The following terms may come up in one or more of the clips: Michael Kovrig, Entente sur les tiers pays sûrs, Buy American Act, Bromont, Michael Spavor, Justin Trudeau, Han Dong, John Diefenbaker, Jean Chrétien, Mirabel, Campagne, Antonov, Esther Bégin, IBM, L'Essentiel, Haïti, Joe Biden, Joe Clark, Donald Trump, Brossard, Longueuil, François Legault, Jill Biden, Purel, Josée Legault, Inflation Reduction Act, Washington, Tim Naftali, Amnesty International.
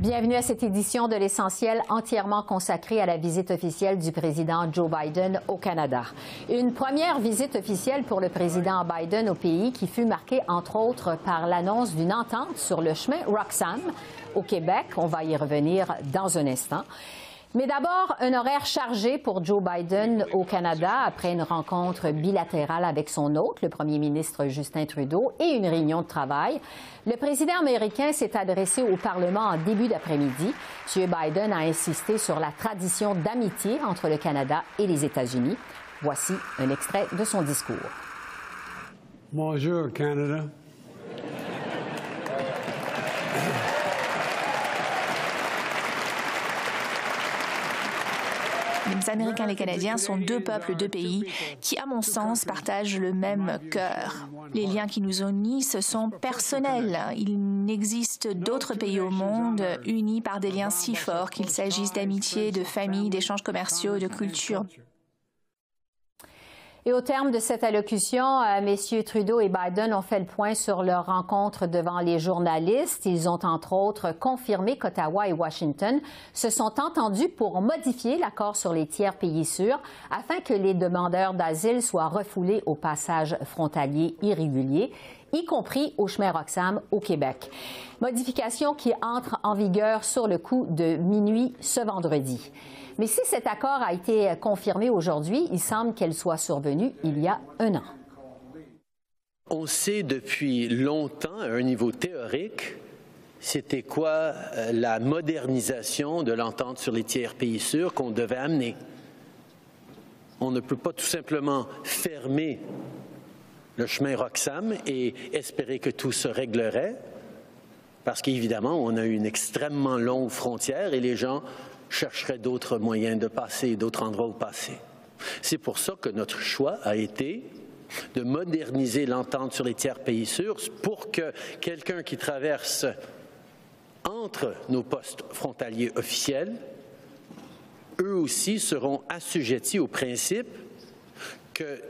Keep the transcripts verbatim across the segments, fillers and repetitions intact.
Bienvenue à cette édition de l'Essentiel entièrement consacrée à la visite officielle du président Joe Biden au Canada. Une première visite officielle pour le président Biden au pays qui fut marquée entre autres par l'annonce d'une entente sur le chemin Roxham au Québec. On va y revenir dans un instant. Mais d'abord, un horaire chargé pour Joe Biden au Canada après une rencontre bilatérale avec son hôte, le premier ministre Justin Trudeau, et une réunion de travail. Le président américain s'est adressé au Parlement en début d'après-midi. M. Biden a insisté sur la tradition d'amitié entre le Canada et les États-Unis. Voici un extrait de son discours. Bonjour, Canada. Les Américains et les Canadiens sont deux peuples, deux pays qui, à mon sens, partagent le même cœur. Les liens qui nous unissent sont personnels. Il n'existe d'autres pays au monde unis par des liens si forts, qu'il s'agisse d'amitié, de famille, d'échanges commerciaux, de culture. Et au terme de cette allocution, messieurs Trudeau et Biden ont fait le point sur leur rencontre devant les journalistes. Ils ont entre autres confirmé qu'Ottawa et Washington se sont entendus pour modifier l'accord sur les tiers pays sûrs afin que les demandeurs d'asile soient refoulés au passage frontalier irrégulier, y compris au chemin Roxham au Québec. Modification qui entre en vigueur sur le coup de minuit ce vendredi. Mais si cet accord a été confirmé aujourd'hui, il semble qu'elle soit survenue il y a un an. On sait depuis longtemps, à un niveau théorique, c'était quoi la modernisation de l'entente sur les tiers pays sûrs qu'on devait amener. On ne peut pas tout simplement fermer le chemin Roxham et espérer que tout se réglerait, parce qu'évidemment, on a une extrêmement longue frontière et les gens chercherait d'autres moyens de passer, d'autres endroits où passer. C'est pour ça que notre choix a été de moderniser l'entente sur les tiers pays sûrs pour que quelqu'un qui traverse entre nos postes frontaliers officiels, eux aussi seront assujettis au principe que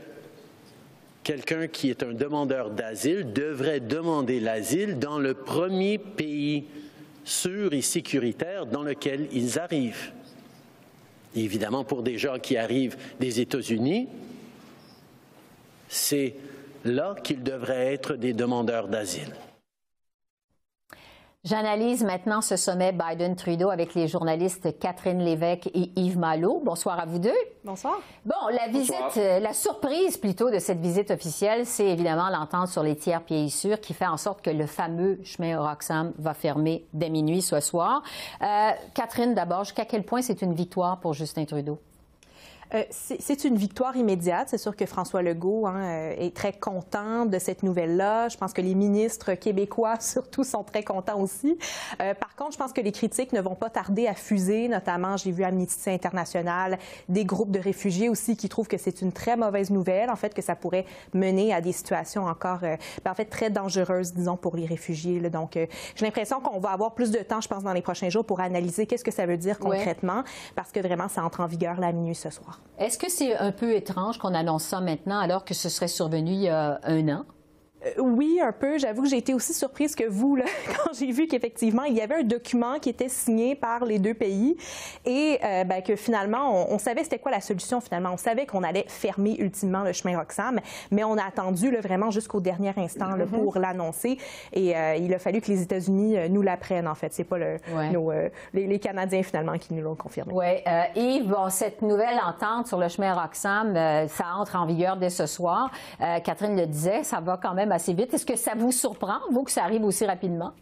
quelqu'un qui est un demandeur d'asile devrait demander l'asile dans le premier pays sûr et sécuritaire dans lequel ils arrivent. Et évidemment, pour des gens qui arrivent des États-Unis, c'est là qu'ils devraient être des demandeurs d'asile. J'analyse maintenant ce sommet Biden-Trudeau avec les journalistes Catherine Lévesque et Yves Malo. Bonsoir à vous deux. Bonsoir. Bon, la visite, Bonsoir. la surprise plutôt de cette visite officielle, c'est évidemment l'entente sur les tiers pays sûrs qui fait en sorte que le fameux chemin Roxham va fermer dès minuit ce soir. Euh, Catherine, d'abord, jusqu'à quel point c'est une victoire pour Justin Trudeau? Euh, c'est, c'est une victoire immédiate. C'est sûr que François Legault hein, est très content de cette nouvelle-là. Je pense que les ministres québécois, surtout, sont très contents aussi. Euh, par contre, je pense que les critiques ne vont pas tarder à fuser. Notamment, j'ai vu Amnesty International, des groupes de réfugiés aussi qui trouvent que c'est une très mauvaise nouvelle, en fait, que ça pourrait mener à des situations encore, euh, bien, en fait, très dangereuses, disons, pour les réfugiés, là. Donc, euh, j'ai l'impression qu'on va avoir plus de temps, je pense, dans les prochains jours pour analyser qu'est-ce que ça veut dire concrètement, oui. parce que vraiment, ça entre en vigueur la minuit ce soir. Est-ce que c'est un peu étrange qu'on annonce ça maintenant alors que ce serait survenu il y a un an? Oui, un peu. J'avoue que j'ai été aussi surprise que vous, là, quand j'ai vu qu'effectivement, il y avait un document qui était signé par les deux pays et euh, bien, que finalement, on, on savait c'était quoi la solution, finalement. On savait qu'on allait fermer ultimement le chemin Roxham, mais on a attendu là, vraiment jusqu'au dernier instant là, pour mm-hmm. l'annoncer et euh, il a fallu que les États-Unis nous l'apprennent, en fait. C'est pas le, ouais. nos, euh, les, les Canadiens, finalement, qui nous l'ont confirmé. Oui. Euh, et bon, cette nouvelle entente sur le chemin Roxham, euh, ça entre en vigueur dès ce soir. Euh, Catherine le disait, ça va quand même assez vite. Est-ce que ça vous surprend, vous, que ça arrive aussi rapidement?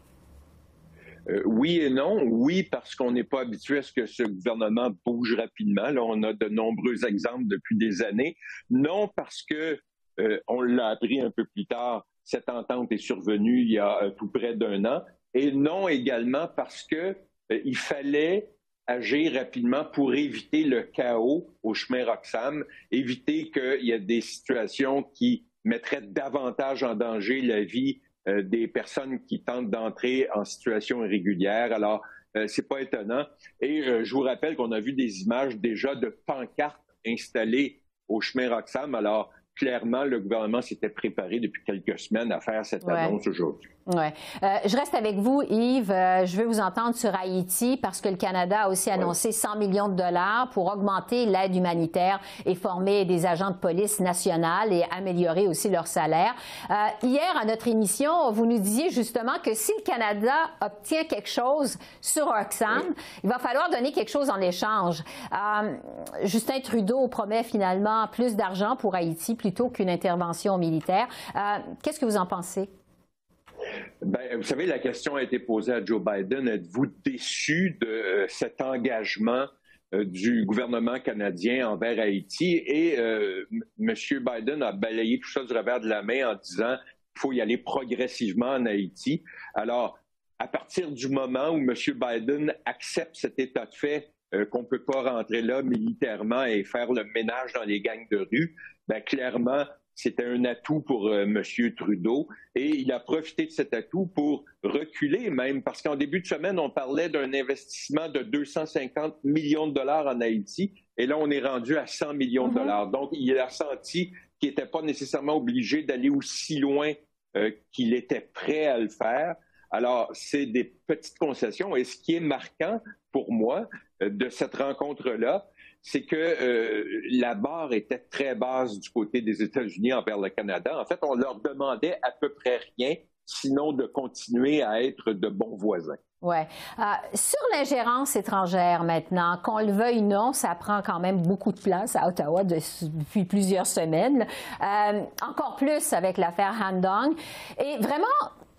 Euh, oui et non. Oui, parce qu'on n'est pas habitué à ce que ce gouvernement bouge rapidement. Là, on a de nombreux exemples depuis des années. Non, parce que euh, on l'a appris un peu plus tard. Cette entente est survenue il y a euh, tout près d'un an. Et non également parce que euh, il fallait agir rapidement pour éviter le chaos au chemin Roxham, éviter qu'il y ait des situations qui mettraient davantage en danger la vie euh, des personnes qui tentent d'entrer en situation irrégulière. Alors, euh, c'est pas étonnant. Et euh, je vous rappelle qu'on a vu des images déjà de pancartes installées au chemin Roxham. Alors, clairement, le gouvernement s'était préparé depuis quelques semaines à faire cette ouais. annonce aujourd'hui. Ouais. Euh, je reste avec vous, Yves. Euh, je veux vous entendre sur Haïti parce que le Canada a aussi annoncé ouais. cent millions de dollars pour augmenter l'aide humanitaire et former des agents de police nationale et améliorer aussi leur salaire. Euh, hier, à notre émission, vous nous disiez justement que si le Canada obtient quelque chose sur Roxham, ouais. il va falloir donner quelque chose en échange. Euh, Justin Trudeau promet finalement plus d'argent pour Haïti, plus plutôt qu'une intervention militaire. Euh, qu'est-ce que vous en pensez? Bien, vous savez, la question a été posée à Joe Biden. Êtes-vous déçu de cet engagement du gouvernement canadien envers Haïti? Et euh, M. Biden a balayé tout ça du revers de la main en disant qu'il faut y aller progressivement en Haïti. Alors, à partir du moment où M. Biden accepte cet état de fait euh, qu'on ne peut pas rentrer là militairement et faire le ménage dans les gangs de rue, bien, clairement, c'était un atout pour euh, M. Trudeau et il a profité de cet atout pour reculer même, parce qu'en début de semaine, on parlait d'un investissement de deux cent cinquante millions de dollars en Haïti et là, on est rendu à cent millions de dollars. Donc, il a senti qu'il n'était pas nécessairement obligé d'aller aussi loin euh, qu'il était prêt à le faire. Alors, c'est des petites concessions et ce qui est marquant pour moi euh, de cette rencontre-là, c'est que euh, la barre était très basse du côté des États-Unis envers le Canada. En fait, on leur demandait à peu près rien, sinon de continuer à être de bons voisins. Oui. Euh, sur l'ingérence étrangère maintenant, qu'on le veuille ou non, ça prend quand même beaucoup de place à Ottawa de, depuis plusieurs semaines. Euh, encore plus avec l'affaire Han Dong. Et vraiment,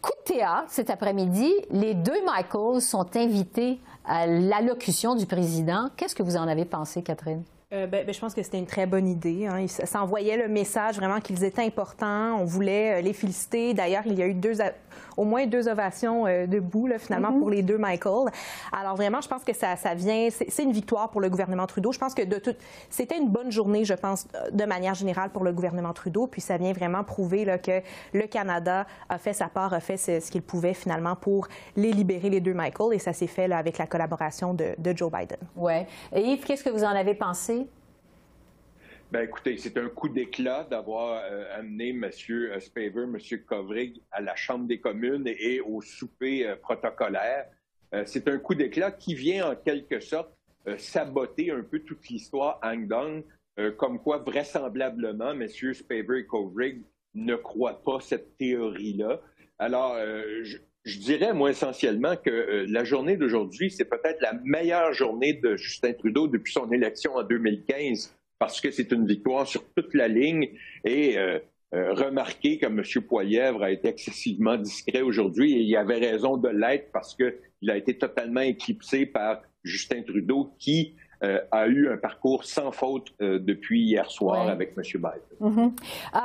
coup de théâtre cet après-midi, les deux Michaels sont invités à l'allocution du président. Qu'est-ce que vous en avez pensé, Catherine? Euh, ben, ben, je pense que c'était une très bonne idée. Hein. Ils, ça envoyait le message vraiment qu'ils étaient importants. On voulait euh, les féliciter. D'ailleurs, il y a eu deux, au moins deux ovations euh, debout, là, finalement, mm-hmm. pour les deux Michael. Alors vraiment, je pense que ça, ça vient... C'est une victoire pour le gouvernement Trudeau. Je pense que de tout, c'était une bonne journée, je pense, de manière générale pour le gouvernement Trudeau. Puis ça vient vraiment prouver là, que le Canada a fait sa part, a fait ce, ce qu'il pouvait finalement pour les libérer, les deux Michael. Et ça s'est fait là, avec la collaboration de, de Joe Biden. Oui. Et Yves, qu'est-ce que vous en avez pensé? Bien, écoutez, c'est un coup d'éclat d'avoir euh, amené M. Spavor, M. Kovrig à la Chambre des communes et, et au souper euh, protocolaire. Euh, c'est un coup d'éclat qui vient en quelque sorte euh, saboter un peu toute l'histoire Han Dong, euh, comme quoi vraisemblablement M. Spavor et Kovrig ne croient pas cette théorie-là. Alors, euh, je, je dirais, moi, essentiellement que euh, la journée d'aujourd'hui, c'est peut-être la meilleure journée de Justin Trudeau depuis son élection en deux mille quinze. Parce que c'est une victoire sur toute la ligne. Et euh, euh, remarquez que M. Poilievre a été excessivement discret aujourd'hui et il avait raison de l'être parce qu'il a été totalement éclipsé par Justin Trudeau qui euh, a eu un parcours sans faute euh, depuis hier soir ouais. avec M. Biden. Mm-hmm. uh...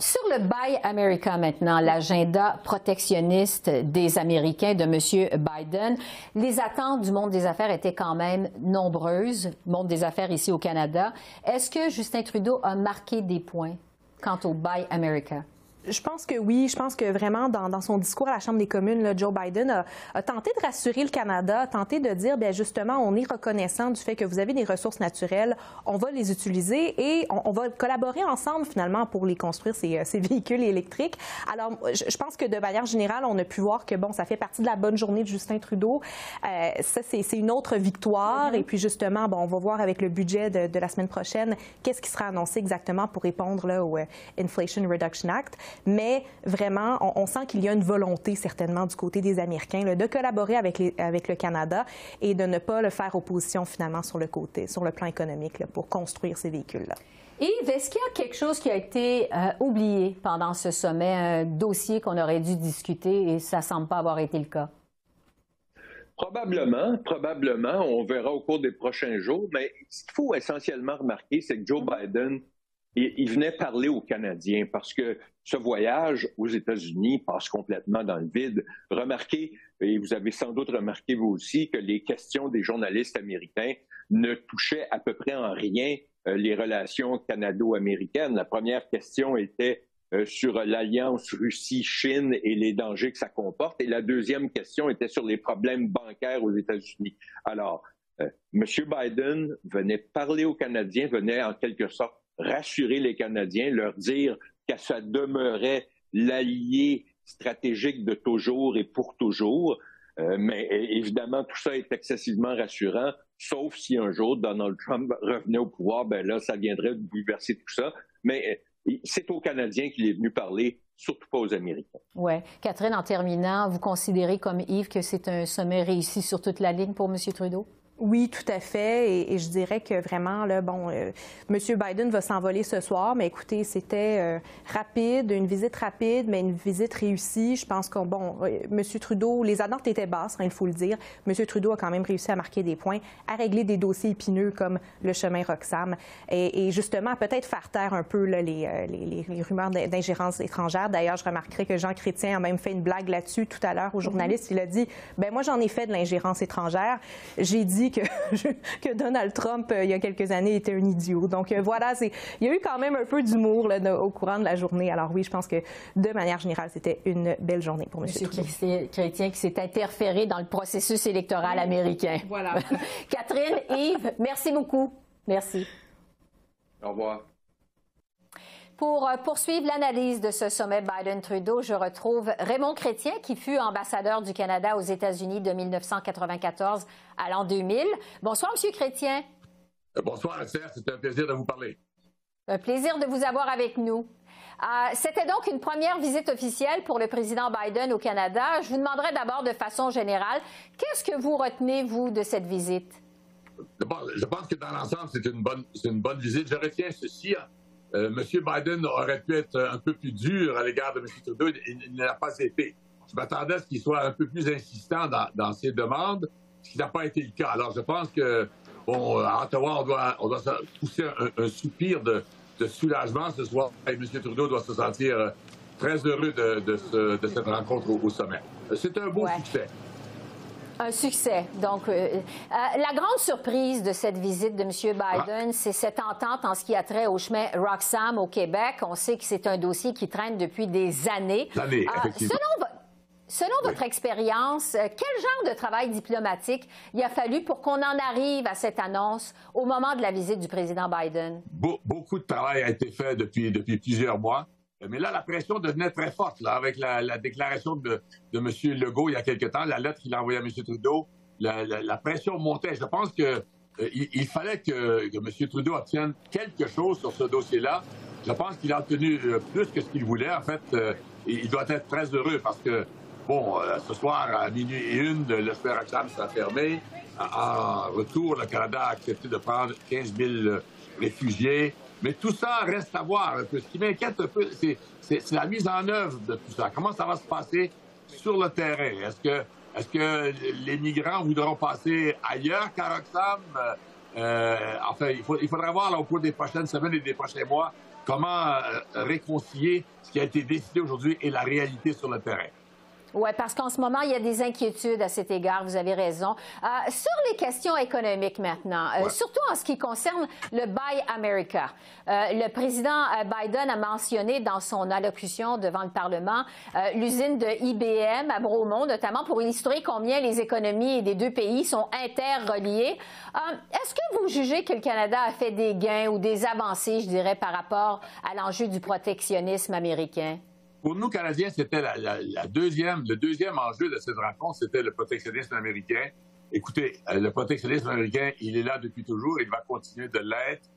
Sur le Buy America maintenant, l'agenda protectionniste des Américains de M. Biden, les attentes du monde des affaires étaient quand même nombreuses, monde des affaires ici au Canada. Est-ce que Justin Trudeau a marqué des points quant au Buy America? Je pense que oui. Je pense que vraiment, dans, dans son discours à la Chambre des communes, là, Joe Biden a, a tenté de rassurer le Canada, a tenté de dire, bien, justement, on est reconnaissant du fait que vous avez des ressources naturelles, on va les utiliser et on, on va collaborer ensemble, finalement, pour les construire, ces, ces véhicules électriques. Alors, je, je pense que, de manière générale, on a pu voir que, bon, ça fait partie de la bonne journée de Justin Trudeau. Euh, ça, c'est, c'est une autre victoire. Mm-hmm. Et puis, justement, bon, on va voir avec le budget de, de la semaine prochaine qu'est-ce qui sera annoncé exactement pour répondre là, au euh, Inflation Reduction Act. Mais vraiment, on, on sent qu'il y a une volonté certainement du côté des Américains là, de collaborer avec, les, avec le Canada et de ne pas le faire opposition finalement sur le côté, sur le plan économique là, pour construire ces véhicules-là. Yves, est-ce qu'il y a quelque chose qui a été euh, oublié pendant ce sommet, un dossier qu'on aurait dû discuter et ça ne semble pas avoir été le cas? Probablement, probablement. On verra au cours des prochains jours. Mais ce qu'il faut essentiellement remarquer, c'est que Joe Biden Il, il venait parler aux Canadiens parce que ce voyage aux États-Unis passe complètement dans le vide. Remarquez, et vous avez sans doute remarqué vous aussi, que les questions des journalistes américains ne touchaient à peu près en rien euh, les relations canado-américaines. La première question était euh, sur l'alliance Russie-Chine et les dangers que ça comporte. Et la deuxième question était sur les problèmes bancaires aux États-Unis. Alors, euh, M. Biden venait parler aux Canadiens, venait en quelque sorte rassurer les Canadiens, leur dire que ça demeurait l'allié stratégique de toujours et pour toujours. Euh, mais évidemment, tout ça est excessivement rassurant, sauf si un jour Donald Trump revenait au pouvoir, ben là, ça viendrait bouleverser tout ça. Mais c'est aux Canadiens qu'il est venu parler, surtout pas aux Américains. Oui. Catherine, en terminant, vous considérez comme Yves que c'est un sommet réussi sur toute la ligne pour M. Trudeau? Oui, tout à fait. Et, et je dirais que vraiment, là, bon, euh, M. Biden va s'envoler ce soir. Mais écoutez, c'était euh, rapide, une visite rapide, mais une visite réussie. Je pense que, bon, euh, M. Trudeau, les attentes étaient basses, hein, il faut le dire. M. Trudeau a quand même réussi à marquer des points, à régler des dossiers épineux comme le chemin Roxham. Et, et justement, peut-être faire taire un peu là, les, euh, les, les, les rumeurs d'ingérence étrangère. D'ailleurs, je remarquerai que Jean Chrétien a même fait une blague là-dessus tout à l'heure aux journalistes. Il a dit, ben moi, j'en ai fait de l'ingérence étrangère. J'ai dit Que, que Donald Trump, il y a quelques années, était un idiot. Donc voilà, c'est, il y a eu quand même un peu d'humour là, au courant de la journée. Alors oui, je pense que de manière générale, c'était une belle journée pour M. Trudeau. M. Chrétien qui s'est interféré dans le processus électoral américain. Voilà. Catherine, Yves, merci beaucoup. Merci. Au revoir. Pour poursuivre l'analyse de ce sommet Biden-Trudeau, je retrouve Raymond Chrétien, qui fut ambassadeur du Canada aux États-Unis de mille neuf cent quatre-vingt-quatorze à l'an deux mille. Bonsoir, M. Chrétien. Bonsoir, Esther. C'est un plaisir de vous parler. Un plaisir de vous avoir avec nous. Euh, c'était donc une première visite officielle pour le président Biden au Canada. Je vous demanderai d'abord, de façon générale, qu'est-ce que vous retenez, vous, de cette visite? D'abord, je pense que dans l'ensemble, c'est une bonne, c'est une bonne visite. Je retiens ceci. Hein. Euh, M. Biden aurait pu être un peu plus dur à l'égard de M. Trudeau. Il, il ne l'a pas été. Je m'attendais à ce qu'il soit un peu plus insistant dans, dans ses demandes, ce qui n'a pas été le cas. Alors, je pense que, bon, à Ottawa, on doit, on doit pousser un, un soupir de, de soulagement ce soir. Et M. Trudeau doit se sentir très heureux de, de, ce, de cette rencontre au, au sommet. C'est un beau ouais. succès. Un succès. Donc, euh, euh, la grande surprise de cette visite de M. Biden, c'est cette entente en ce qui a trait au chemin Roxham au Québec. On sait que c'est un dossier qui traîne depuis des années. années euh, selon selon oui. votre expérience, quel genre de travail diplomatique il a fallu pour qu'on en arrive à cette annonce au moment de la visite du président Biden? Be- beaucoup de travail a été fait depuis, depuis plusieurs mois. Mais là, la pression devenait très forte, là, avec la, la déclaration de, de M. Legault il y a quelque temps, la lettre qu'il a envoyée à M. Trudeau. La, la, la pression montait. Je pense qu'il euh, il fallait que, que M. Trudeau obtienne quelque chose sur ce dossier-là. Je pense qu'il a obtenu euh, plus que ce qu'il voulait. En fait, euh, il doit être très heureux parce que, bon, euh, ce soir, à minuit et une, le chemin Roxham sera fermé. En retour, le Canada a accepté de prendre quinze mille réfugiés. Mais tout ça reste à voir un peu. Ce qui m'inquiète un peu, c'est, c'est, c'est la mise en œuvre de tout ça. Comment ça va se passer sur le terrain? Est-ce que, est-ce que les migrants voudront passer ailleurs qu'à Roxham? Euh, enfin, il, faut, il faudra voir là, au cours des prochaines semaines et des prochains mois comment euh, réconcilier ce qui a été décidé aujourd'hui et la réalité sur le terrain. Oui, parce qu'en ce moment, il y a des inquiétudes à cet égard, vous avez raison. Euh, sur les questions économiques maintenant, euh, ouais. surtout en ce qui concerne le Buy America, euh, le président Biden a mentionné dans son allocution devant le Parlement euh, l'usine de I B M à Bromont, notamment pour illustrer combien les économies des deux pays sont interreliées. Euh, est-ce que vous jugez que le Canada a fait des gains ou des avancées, je dirais, par rapport à l'enjeu du protectionnisme américain? Pour nous, Canadiens, c'était la, la, la deuxième, le deuxième enjeu de cette rencontre, c'était le protectionnisme américain. Écoutez, le protectionnisme américain, il est là depuis toujours, il va continuer de l'être.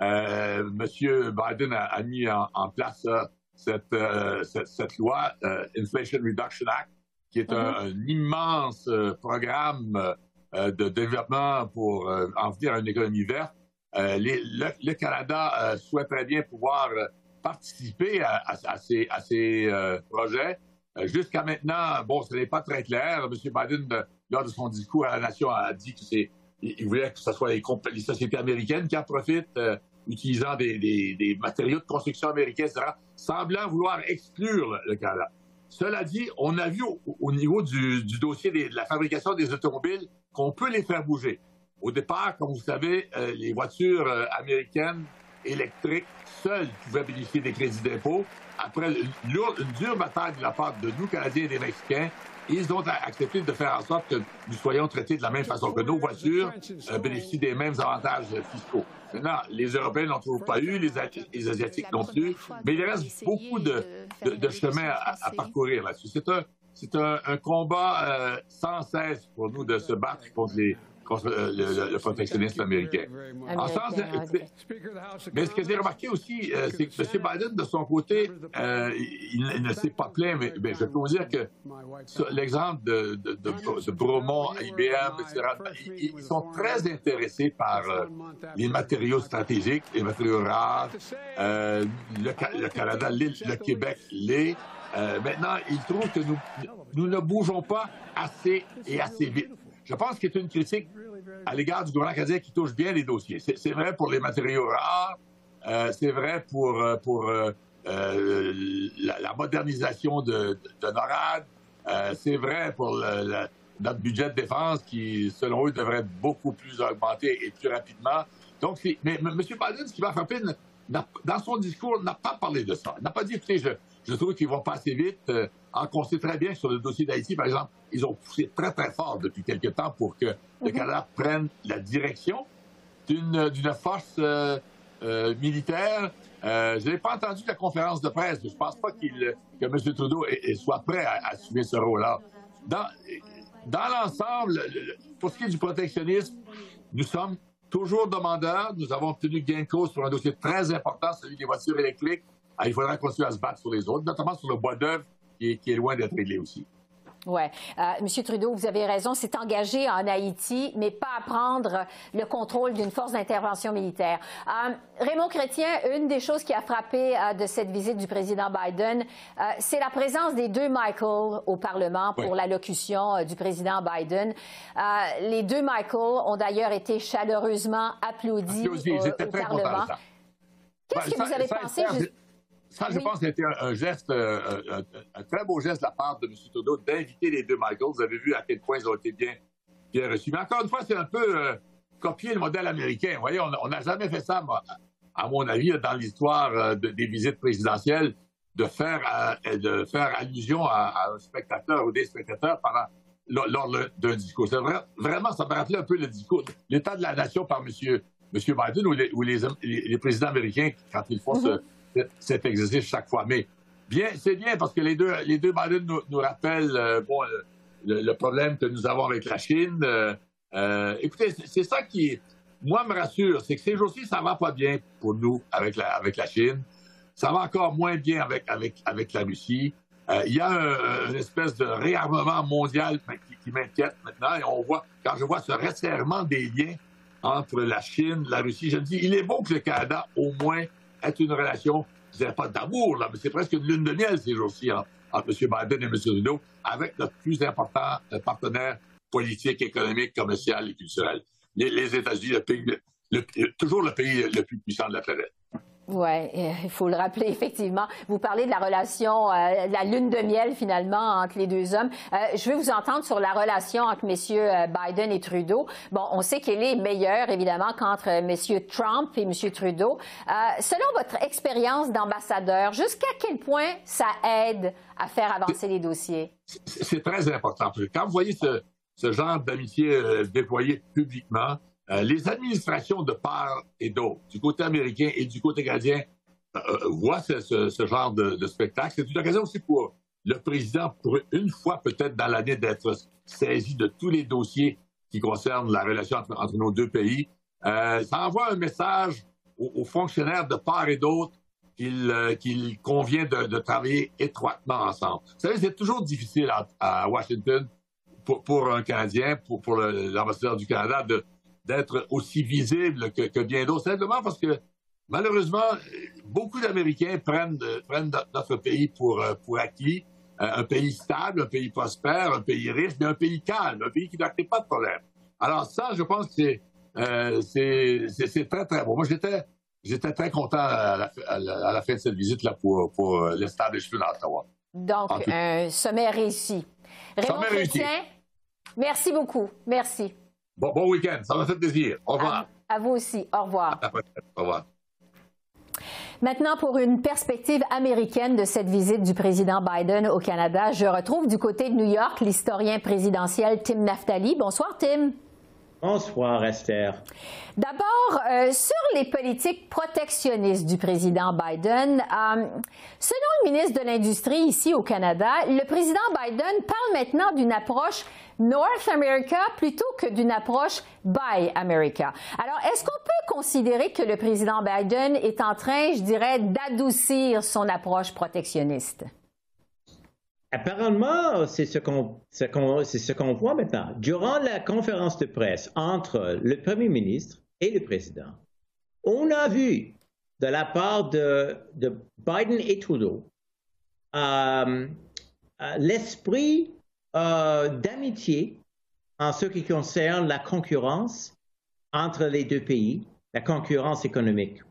Euh, Monsieur Biden a, a mis en, en place euh, cette, euh, cette, cette loi, euh, Inflation Reduction Act, qui est mm-hmm. un, un immense euh, programme euh, de développement pour euh, en venir à une économie verte. Euh, les, le, le Canada euh, souhaiterait bien pouvoir Euh, participer à, à, à ces, à ces euh, projets. Euh, jusqu'à maintenant, bon, ce n'est pas très clair. M. Biden, de, lors de son discours à la Nation, a dit qu'il voulait que ce soit les, comp- les sociétés américaines qui en profitent. Euh, utilisant des, des, des matériaux de construction américains, et cetera, semblant vouloir exclure le Canada. Cela dit, on a vu au, au niveau du, du dossier des, de la fabrication des automobiles qu'on peut les faire bouger. Au départ, comme vous savez, euh, les voitures euh, américaines électriques seules pouvaient bénéficier des crédits d'impôt. Après une, lourde, une dure bataille de la part de nous, Canadiens et des Mexicains, ils ont accepté de faire en sorte que nous soyons traités de la même façon, que nos voitures euh, bénéficient des mêmes avantages fiscaux. Maintenant, les Européens n'en trouvent pas eu, les, les Asiatiques non plus, mais il reste beaucoup de, de, de chemin à, à parcourir là-dessus. C'est un, c'est un, un combat euh, sans cesse pour nous de se battre contre les... contre le, le, le protectionnisme américain. En sens, mais ce que j'ai remarqué aussi, euh, c'est que M. Biden, de son côté, euh, il, il ne s'est pas plaint, mais, mais je peux vous dire que l'exemple de, de, de, de Bromont, I B M, et cetera, ils, ils sont très intéressés par euh, les matériaux stratégiques, les matériaux rares, euh, le, le Canada, le Québec, les... Euh, maintenant, ils trouvent que nous, nous ne bougeons pas assez et assez vite. Je pense qu'il y a une critique à l'égard du gouvernement canadien qui touche bien les dossiers. C'est vrai pour les matériaux rares, euh, c'est vrai pour, pour euh, euh, la, la modernisation de, de NORAD, euh, c'est vrai pour le, la, notre budget de défense qui, selon eux, devrait être beaucoup plus augmenté et plus rapidement. Donc, mais M. Biden, ce qui m'a frappé, dans son discours, n'a pas parlé de ça. Il n'a pas dit, écoutez, je, je trouve qu'ils vont pas assez vite. Euh, On sait très bien que sur le dossier d'Haïti, par exemple, ils ont poussé très, très fort depuis quelque temps pour que le Canada prenne la direction d'une force euh, euh, militaire. Euh, je n'ai pas entendu la conférence de presse. Je ne pense pas qu'il, que M. Trudeau est, soit prêt à, à assumer ce rôle-là. Dans, dans l'ensemble, pour ce qui est du protectionnisme, nous sommes toujours demandeurs. Nous avons obtenu gain de cause sur un dossier très important, celui des voitures électriques. Alors, il faudra continuer à se battre sur les autres, notamment sur le bois d'œuvre, qui est loin d'être réglé aussi. Oui. Euh, M. Trudeau, vous avez raison, s'est engagé en Haïti, mais pas à prendre le contrôle d'une force d'intervention militaire. Euh, Raymond Chrétien, une des choses qui a frappé euh, de cette visite du président Biden, euh, c'est la présence des deux Michael au Parlement pour oui. l'allocution euh, du président Biden. Euh, les deux Michael ont d'ailleurs été chaleureusement applaudis aussi, au, au Parlement. Qu'est-ce que vous avez pensé... Juste... Ça, je pense que c'était un geste, un, un, un très beau geste de la part de M. Trudeau d'inviter les deux Michaels. Vous avez vu à quel point ils ont été bien, bien reçus. Mais encore une fois, c'est un peu euh, copier le modèle américain. Vous voyez, on n'a jamais fait ça, à mon avis, dans l'histoire euh, de, des visites présidentielles, de faire, euh, de faire allusion à, à un spectateur ou des spectateurs pendant, lors d'un discours. C'est vrai, vraiment, ça me rappelait un peu le discours, l'état de la nation par M. Monsieur, monsieur Biden ou, les, ou les, les présidents américains, quand ils font ce... Mm-hmm. cet exercice chaque fois. Mais bien, c'est bien parce que les deux, les deux Biden nous, nous rappellent euh, bon, le, le problème que nous avons avec la Chine. Euh, euh, écoutez, c'est ça qui, moi, me rassure. C'est que ces jours-ci, ça ne va pas bien pour nous avec la, avec la Chine. Ça va encore moins bien avec, avec, avec la Russie. Euh, il y a un, une espèce de réarmement mondial qui, qui m'inquiète maintenant. Et on voit, quand je vois ce resserrement des liens entre la Chine, la Russie, je me dis, il est bon que le Canada, au moins, est une relation, je dirais pas d'amour, mais c'est presque une lune de miel ces jours-ci entre hein, M. Biden et M. Trudeau, avec notre plus important partenaire politique, économique, commercial et culturel. Les, les États-Unis, le pays, le, le, toujours le pays le plus puissant de la planète. Oui, il faut le rappeler, effectivement. Vous parlez de la relation, euh, de la lune de miel, finalement, entre les deux hommes. Euh, je veux vous entendre sur la relation entre M. Biden et Trudeau. Bon, on sait qu'elle est meilleure, évidemment, qu'entre M. Trump et M. Trudeau. Euh, selon votre expérience d'ambassadeur, jusqu'à quel point ça aide à faire avancer les dossiers? C'est très important. Quand vous voyez ce, ce genre d'amitié euh, déployée publiquement, Euh, les administrations de part et d'autre, du côté américain et du côté canadien, euh, voient ce, ce, ce genre de, de spectacle. C'est une occasion aussi pour le président, pour une fois peut-être dans l'année, d'être saisi de tous les dossiers qui concernent la relation entre, entre nos deux pays. Euh, ça envoie un message aux, aux fonctionnaires de part et d'autre qu'il euh, qu'il convient de, de travailler étroitement ensemble. Vous savez, c'est toujours difficile à, à Washington pour, pour un Canadien, pour, pour l'ambassadeur du Canada, de d'être aussi visible que, que bien d'autres, simplement parce que, malheureusement, beaucoup d'Américains prennent, prennent notre pays pour, pour acquis, un pays stable, un pays prospère, un pays riche, mais un pays calme, un pays qui n'a pas de problème. Alors ça, je pense que c'est euh, très, très bon. Moi, j'étais j'étais très content à la, à, la, à la fin de cette visite-là pour, pour l'establishment à Ottawa. Donc, tout... un sommet réussi. Raymond Chrétien, merci beaucoup. Merci. Bon, bon week-end. Ça m'a fait plaisir. Au revoir. À, à vous aussi. Au revoir. À la prochaine. Au revoir. Maintenant, pour une perspective américaine de cette visite du président Biden au Canada, je retrouve du côté de New York l'historien présidentiel Tim Naftali. Bonsoir, Tim. Bonsoir, Esther. D'abord, euh, sur les politiques protectionnistes du président Biden, euh, selon le ministre de l'Industrie ici au Canada, le président Biden parle maintenant d'une approche North America plutôt que d'une approche Buy America. Alors, est-ce qu'on peut considérer que le président Biden est en train, je dirais, d'adoucir son approche protectionniste? Apparemment, c'est ce qu'on ce qu'on, c'est ce qu'on voit maintenant. Durant la conférence de presse entre le premier ministre et le président, on a vu de la part de, de Biden et Trudeau euh, l'esprit euh, d'amitié en ce qui concerne la concurrence entre les deux pays, la concurrence économique.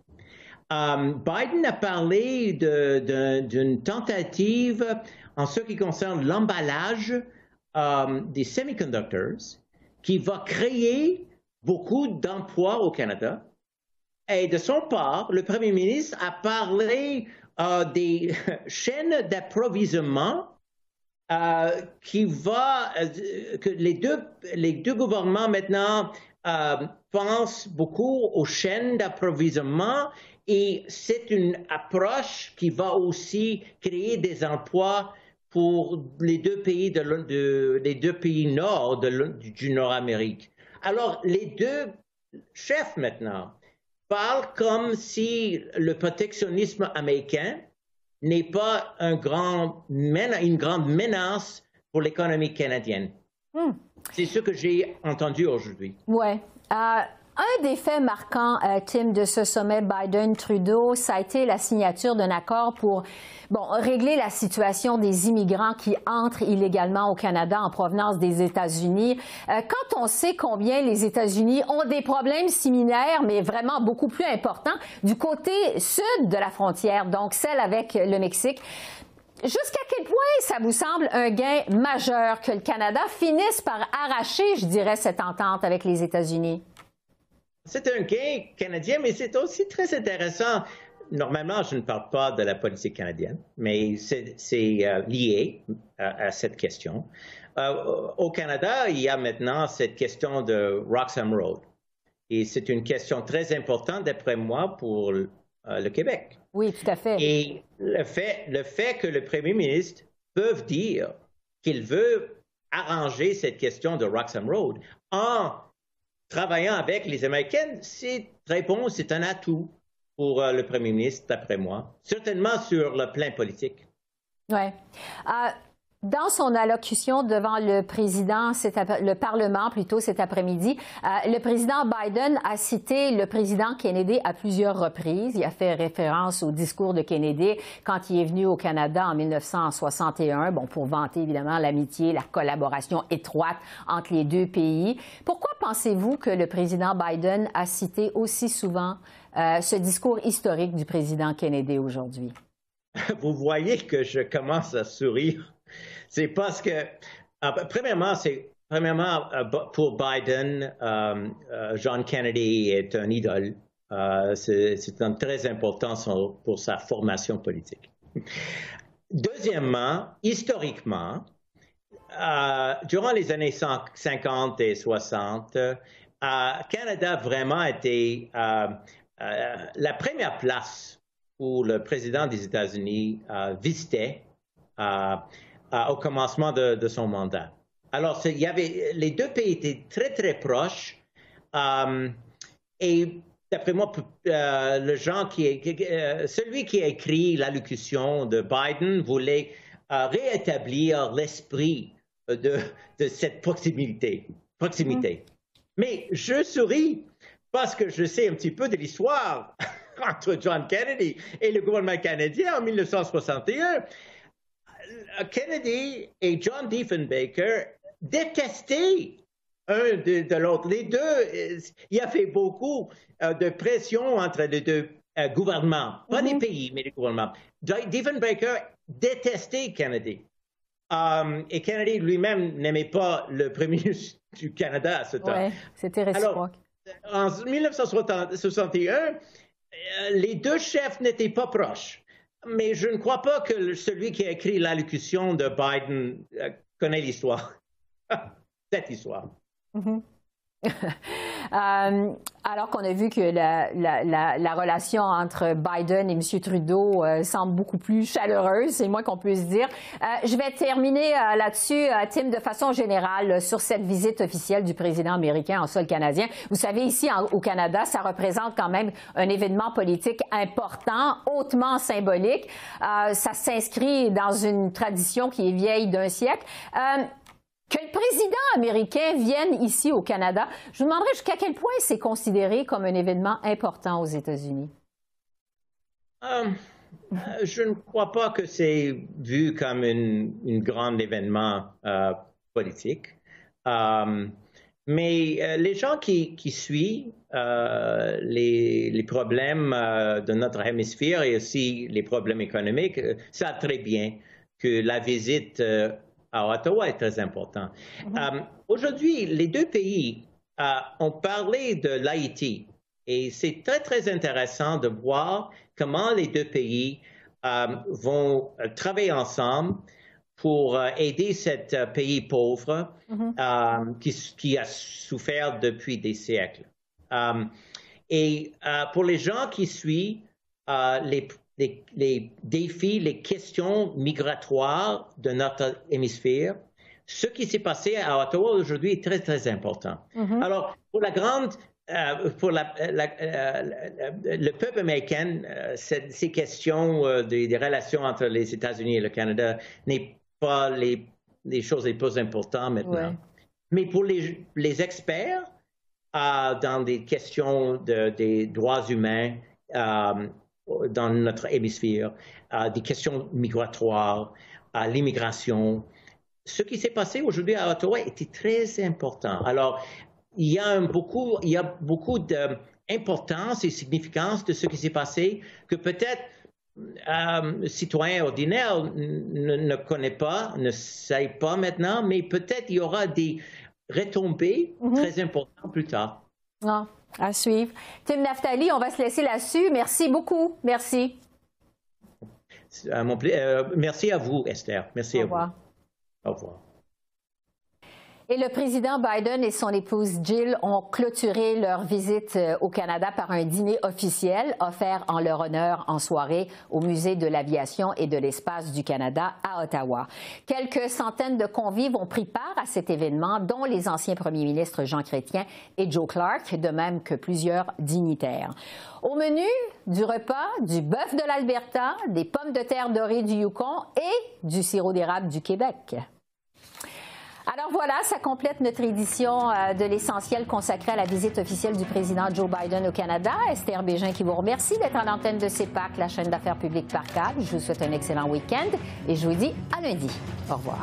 Um, Biden a parlé de, de, d'une tentative en ce qui concerne l'emballage um, des semiconductors qui va créer beaucoup d'emplois au Canada. Et de son part, le premier ministre a parlé uh, des chaînes d'approvisionnement uh, qui va... Uh, que les deux, les deux gouvernements maintenant uh, pensent beaucoup aux chaînes d'approvisionnement. Et c'est une approche qui va aussi créer des emplois pour les deux pays, de, de, les deux pays nord de, du Nord-Amérique. Alors, les deux chefs maintenant parlent comme si le protectionnisme américain n'est pas un grand, une grande menace pour l'économie canadienne. Mmh. C'est ce que j'ai entendu aujourd'hui. Oui. Euh... Un des faits marquants, Tim, de ce sommet Biden-Trudeau, ça a été la signature d'un accord pour, bon, régler la situation des immigrants qui entrent illégalement au Canada en provenance des États-Unis. Quand on sait combien les États-Unis ont des problèmes similaires, mais vraiment beaucoup plus importants, du côté sud de la frontière, donc celle avec le Mexique, jusqu'à quel point ça vous semble un gain majeur que le Canada finisse par arracher, je dirais, cette entente avec les États-Unis? C'est un gain canadien, mais c'est aussi très intéressant. Normalement, je ne parle pas de la politique canadienne, mais c'est, c'est euh, lié à, à cette question. Euh, au Canada, il y a maintenant cette question de Roxham Road. Et c'est une question très importante, d'après moi, pour euh, le Québec. Oui, tout à fait. Et le fait, le fait que le premier ministre peut dire qu'il veut arranger cette question de Roxham Road en travaillant avec les Américains, c'est très bon, c'est un atout pour le premier ministre, d'après moi, certainement sur le plan politique. Oui. Euh, dans son allocution devant le président, le Parlement plutôt cet après-midi, euh, le président Biden a cité le président Kennedy à plusieurs reprises. Il a fait référence au discours de Kennedy quand il est venu au Canada en mille neuf cent soixante et un, bon, pour vanter évidemment l'amitié, la collaboration étroite entre les deux pays. Pourquoi pensez-vous que le président Biden a cité aussi souvent euh, ce discours historique du président Kennedy aujourd'hui? Vous voyez que je commence à sourire. C'est parce que, euh, premièrement, c'est, premièrement euh, pour Biden, euh, euh, John Kennedy est un idole. Euh, c'est, c'est un très important son, pour sa formation politique. Deuxièmement, historiquement, Euh, durant les années cinquante et soixante, le euh, Canada vraiment était euh, euh, la première place où le président des États-Unis euh, visitait euh, euh, au commencement de, de son mandat. Alors, il y avait, les deux pays étaient très, très proches. Euh, et d'après moi, euh, le gens qui, euh, celui qui a écrit l'allocution de Biden voulait euh, réétablir l'esprit De, de cette proximité. proximité. Mmh. Mais je souris parce que je sais un petit peu de l'histoire entre John Kennedy et le gouvernement canadien en mille neuf cent soixante et un. Kennedy et John Diefenbaker détestaient un de, de l'autre. Les deux, il y a fait beaucoup de pression entre les deux euh, gouvernements, pas mm-hmm. des pays, mais des gouvernements. Diefenbaker détestait Kennedy. Um, et Kennedy lui-même n'aimait pas le premier ministre du Canada à ce temps. Oui, c'était réciproque. Alors, en mille neuf cent soixante et un, les deux chefs n'étaient pas proches. Mais je ne crois pas que celui qui a écrit l'allocution de Biden euh, connaît l'histoire. Cette histoire. Mm-hmm. euh, alors qu'on a vu que la, la, la, la relation entre Biden et M. Trudeau euh, semble beaucoup plus chaleureuse, c'est le moins qu'on puisse dire. Euh, je vais terminer euh, là-dessus, euh, Tim, de façon générale, sur cette visite officielle du président américain en sol canadien. Vous savez, ici en, au Canada, ça représente quand même un événement politique important, hautement symbolique. Euh, ça s'inscrit dans une tradition qui est vieille d'un siècle. Euh, Que le président américain vienne ici au Canada, je vous demanderais jusqu'à quel point c'est considéré comme un événement important aux États-Unis. Euh, je ne crois pas que c'est vu comme un grand événement euh, politique. Euh, mais euh, les gens qui, qui suivent euh, les, les problèmes euh, de notre hémisphère et aussi les problèmes économiques euh, savent très bien que la visite euh, à Ottawa est très important. Mmh. Euh, aujourd'hui, les deux pays euh, ont parlé de l'Haïti et c'est très, très intéressant de voir comment les deux pays euh, vont travailler ensemble pour euh, aider cet euh, pays pauvre mmh. euh, qui, qui a souffert depuis des siècles. Euh, et euh, pour les gens qui suivent euh, les Les, les défis, les questions migratoires de notre hémisphère, ce qui s'est passé à Ottawa aujourd'hui est très, très important. Mm-hmm. Alors, pour la grande, euh, pour la, la, euh, le peuple américain, euh, cette, ces questions euh, des, des relations entre les États-Unis et le Canada n'est pas les, les choses les plus importantes maintenant. Ouais. Mais pour les, les experts, euh, dans des questions de, des droits humains, euh, dans notre hémisphère, euh, des questions migratoires, à l'immigration. Ce qui s'est passé aujourd'hui à Ottawa était très important. Alors, il y a un beaucoup, il y a beaucoup d'importance et significance de ce qui s'est passé que peut-être un euh, citoyen ordinaire ne, ne connaît pas, ne sait pas maintenant, mais peut-être il y aura des retombées mm-hmm. très importantes plus tard. Ah. À suivre. Tim Naftali, on va se laisser là-dessus. Merci beaucoup. Merci. À mon pla... euh, merci à vous, Esther. Merci Au à revoir. vous. Au revoir. Et le président Biden et son épouse Jill ont clôturé leur visite au Canada par un dîner officiel offert en leur honneur en soirée au Musée de l'aviation et de l'espace du Canada à Ottawa. Quelques centaines de convives ont pris part à cet événement, dont les anciens premiers ministres Jean Chrétien et Joe Clark, de même que plusieurs dignitaires. Au menu du repas, du bœuf de l'Alberta, des pommes de terre dorées du Yukon et du sirop d'érable du Québec. Alors voilà, ça complète notre édition de l'essentiel consacrée à la visite officielle du président Joe Biden au Canada. Esther Bégin qui vous remercie d'être à l'antenne de C PAC, la chaîne d'affaires publiques par câble. Je vous souhaite un excellent week-end et je vous dis à lundi. Au revoir.